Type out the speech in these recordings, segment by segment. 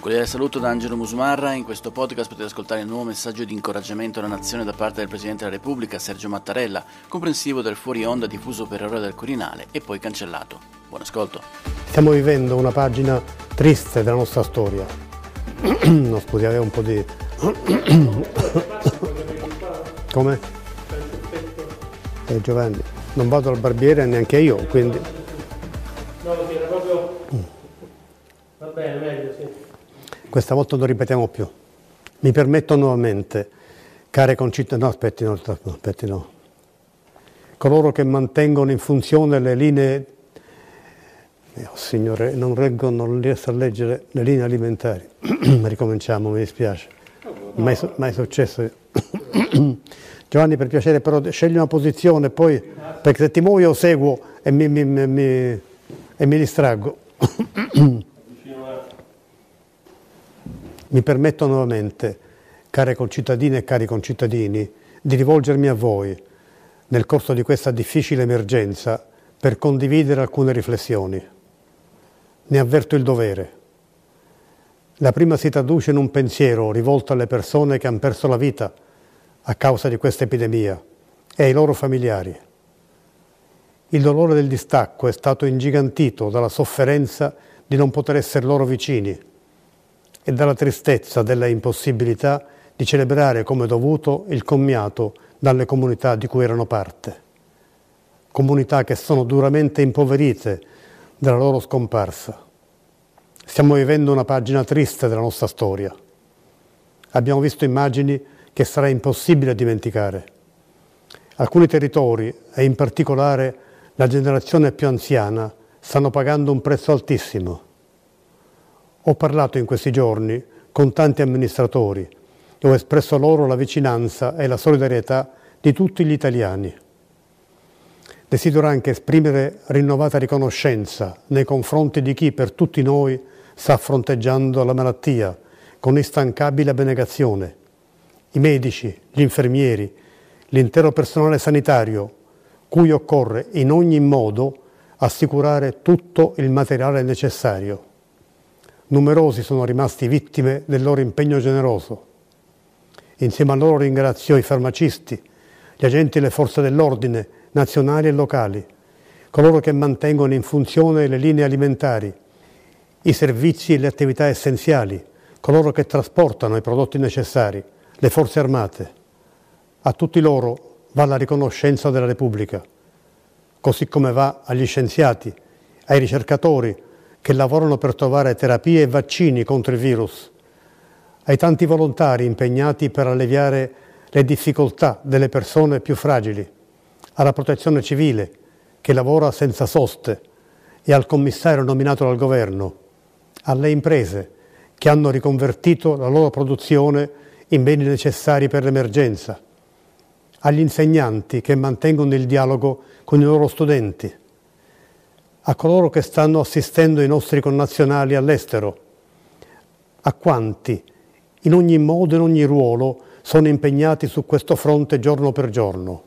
Con il saluto da Angelo Musumarra. In questo podcast potete ascoltare il nuovo messaggio di incoraggiamento alla nazione da parte del Presidente della Repubblica, Sergio Mattarella, comprensivo del fuori onda diffuso per errore dal Quirinale e poi cancellato. Buon ascolto. Stiamo vivendo una pagina triste della nostra storia. No, scusi, avevo un po' di... Come? Giovanni, non vado al barbiere neanche io, quindi... No, perché era proprio... Va bene, meglio, sì. Questa volta non ripetiamo più. Mi permetto nuovamente, care concittadini, no, aspetti, no. Coloro che mantengono in funzione le linee, signore, non riesco a leggere le linee alimentari. Ricominciamo, mi dispiace. Mai successo. Giovanni, per piacere, però scegli una posizione, poi, perché se ti muovi io seguo e mi distraggo. Mi permetto nuovamente, care concittadine e cari concittadini, di rivolgermi a voi nel corso di questa difficile emergenza per condividere alcune riflessioni. Ne avverto il dovere. La prima si traduce in un pensiero rivolto alle persone che hanno perso la vita a causa di questa epidemia e ai loro familiari. Il dolore del distacco è stato ingigantito dalla sofferenza di non poter essere loro vicini e dalla tristezza della impossibilità di celebrare come dovuto il commiato dalle comunità di cui erano parte. Comunità che sono duramente impoverite dalla loro scomparsa. Stiamo vivendo una pagina triste della nostra storia. Abbiamo visto immagini che sarà impossibile dimenticare. Alcuni territori, e in particolare la generazione più anziana, stanno pagando un prezzo altissimo. Ho parlato in questi giorni con tanti amministratori e ho espresso loro la vicinanza e la solidarietà di tutti gli italiani. Desidero anche esprimere rinnovata riconoscenza nei confronti di chi per tutti noi sta fronteggiando la malattia con instancabile abnegazione. I medici, gli infermieri, l'intero personale sanitario, cui occorre in ogni modo assicurare tutto il materiale necessario. Numerosi sono rimasti vittime del loro impegno generoso. Insieme a loro ringrazio i farmacisti, gli agenti delle forze dell'ordine, nazionali e locali, coloro che mantengono in funzione le linee alimentari, i servizi e le attività essenziali, coloro che trasportano i prodotti necessari, le forze armate. A tutti loro va la riconoscenza della Repubblica, così come va agli scienziati, ai ricercatori, che lavorano per trovare terapie e vaccini contro il virus, ai tanti volontari impegnati per alleviare le difficoltà delle persone più fragili, alla Protezione Civile che lavora senza soste e al commissario nominato dal governo, alle imprese che hanno riconvertito la loro produzione in beni necessari per l'emergenza, agli insegnanti che mantengono il dialogo con i loro studenti, a coloro che stanno assistendo i nostri connazionali all'estero, a quanti, in ogni modo e in ogni ruolo, sono impegnati su questo fronte giorno per giorno.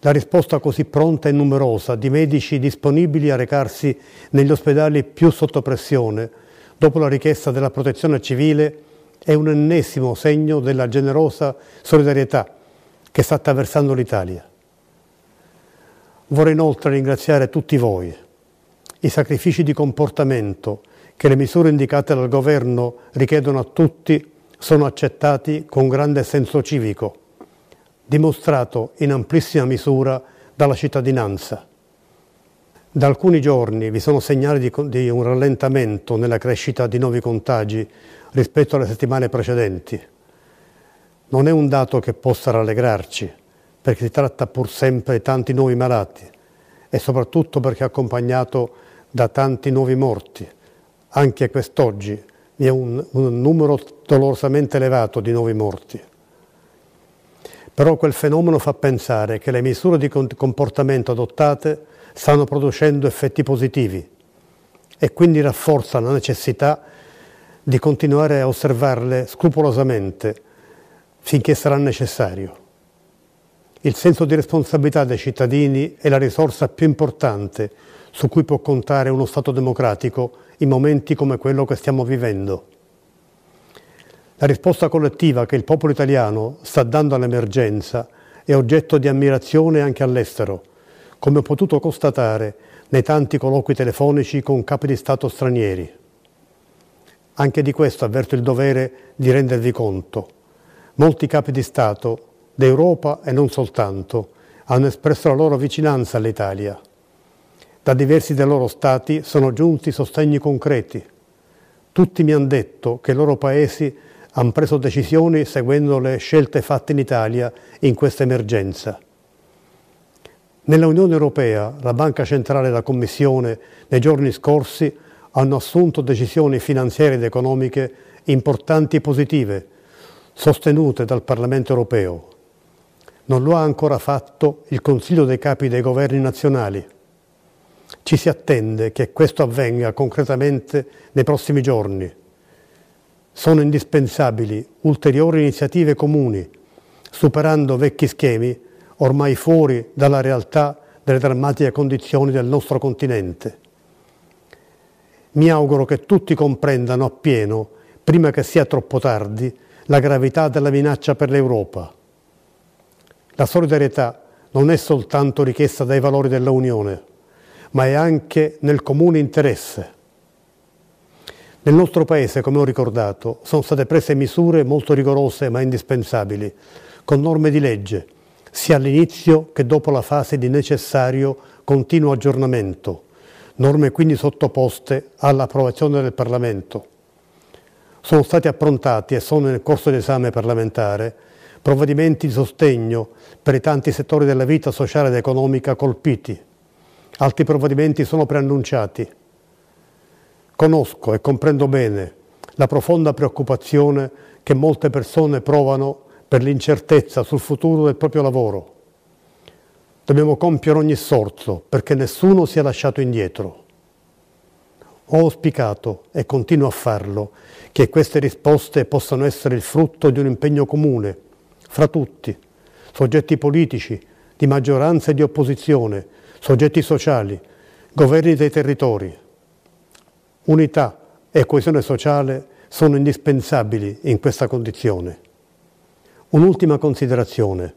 La risposta così pronta e numerosa di medici disponibili a recarsi negli ospedali più sotto pressione, dopo la richiesta della Protezione Civile, è un ennesimo segno della generosa solidarietà che sta attraversando l'Italia. Vorrei inoltre ringraziare tutti voi. I sacrifici di comportamento che le misure indicate dal governo richiedono a tutti sono accettati con grande senso civico, dimostrato in amplissima misura dalla cittadinanza. Da alcuni giorni vi sono segnali di un rallentamento nella crescita di nuovi contagi rispetto alle settimane precedenti. Non è un dato che possa rallegrarci, perché si tratta pur sempre di tanti nuovi malati e soprattutto perché accompagnato da tanti nuovi morti. Anche quest'oggi vi è un numero dolorosamente elevato di nuovi morti. Però quel fenomeno fa pensare che le misure di comportamento adottate stanno producendo effetti positivi e quindi rafforza la necessità di continuare a osservarle scrupolosamente finché sarà necessario. Il senso di responsabilità dei cittadini è la risorsa più importante su cui può contare uno Stato democratico in momenti come quello che stiamo vivendo. La risposta collettiva che il popolo italiano sta dando all'emergenza è oggetto di ammirazione anche all'estero, come ho potuto constatare nei tanti colloqui telefonici con capi di Stato stranieri. Anche di questo avverto il dovere di rendervi conto. Molti capi di Stato, d'Europa e non soltanto, hanno espresso la loro vicinanza all'Italia. Da diversi dei loro stati sono giunti sostegni concreti. Tutti mi hanno detto che i loro paesi hanno preso decisioni seguendo le scelte fatte in Italia in questa emergenza. Nella Unione Europea, la Banca Centrale e la Commissione nei giorni scorsi hanno assunto decisioni finanziarie ed economiche importanti e positive, sostenute dal Parlamento Europeo. Non lo ha ancora fatto il Consiglio dei Capi dei Governi nazionali. Ci si attende che questo avvenga concretamente nei prossimi giorni. Sono indispensabili ulteriori iniziative comuni, superando vecchi schemi ormai fuori dalla realtà delle drammatiche condizioni del nostro continente. Mi auguro che tutti comprendano appieno, prima che sia troppo tardi, la gravità della minaccia per l'Europa. La solidarietà non è soltanto richiesta dai valori dell'Unione, ma è anche nel comune interesse. Nel nostro Paese, come ho ricordato, sono state prese misure molto rigorose ma indispensabili, con norme di legge, sia all'inizio che dopo la fase di necessario continuo aggiornamento, norme quindi sottoposte all'approvazione del Parlamento. Sono stati approntati e sono nel corso di esame parlamentare provvedimenti di sostegno per i tanti settori della vita sociale ed economica colpiti. Altri provvedimenti sono preannunciati. Conosco e comprendo bene la profonda preoccupazione che molte persone provano per l'incertezza sul futuro del proprio lavoro. Dobbiamo compiere ogni sforzo perché nessuno sia lasciato indietro. Ho auspicato, e continuo a farlo, che queste risposte possano essere il frutto di un impegno comune, fra tutti, soggetti politici, di maggioranza e di opposizione, soggetti sociali, governi dei territori. Unità e coesione sociale sono indispensabili in questa condizione. Un'ultima considerazione.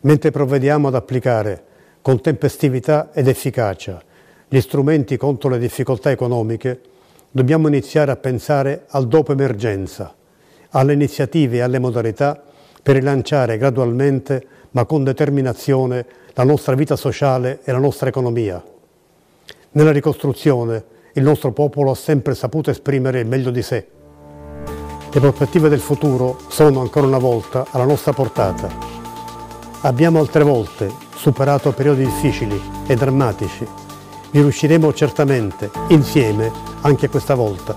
Mentre provvediamo ad applicare con tempestività ed efficacia gli strumenti contro le difficoltà economiche, dobbiamo iniziare a pensare al dopo emergenza, alle iniziative e alle modalità per rilanciare gradualmente, ma con determinazione, la nostra vita sociale e la nostra economia. Nella ricostruzione il nostro popolo ha sempre saputo esprimere il meglio di sé. Le prospettive del futuro sono ancora una volta alla nostra portata. Abbiamo altre volte superato periodi difficili e drammatici. Vi riusciremo certamente, insieme, anche questa volta.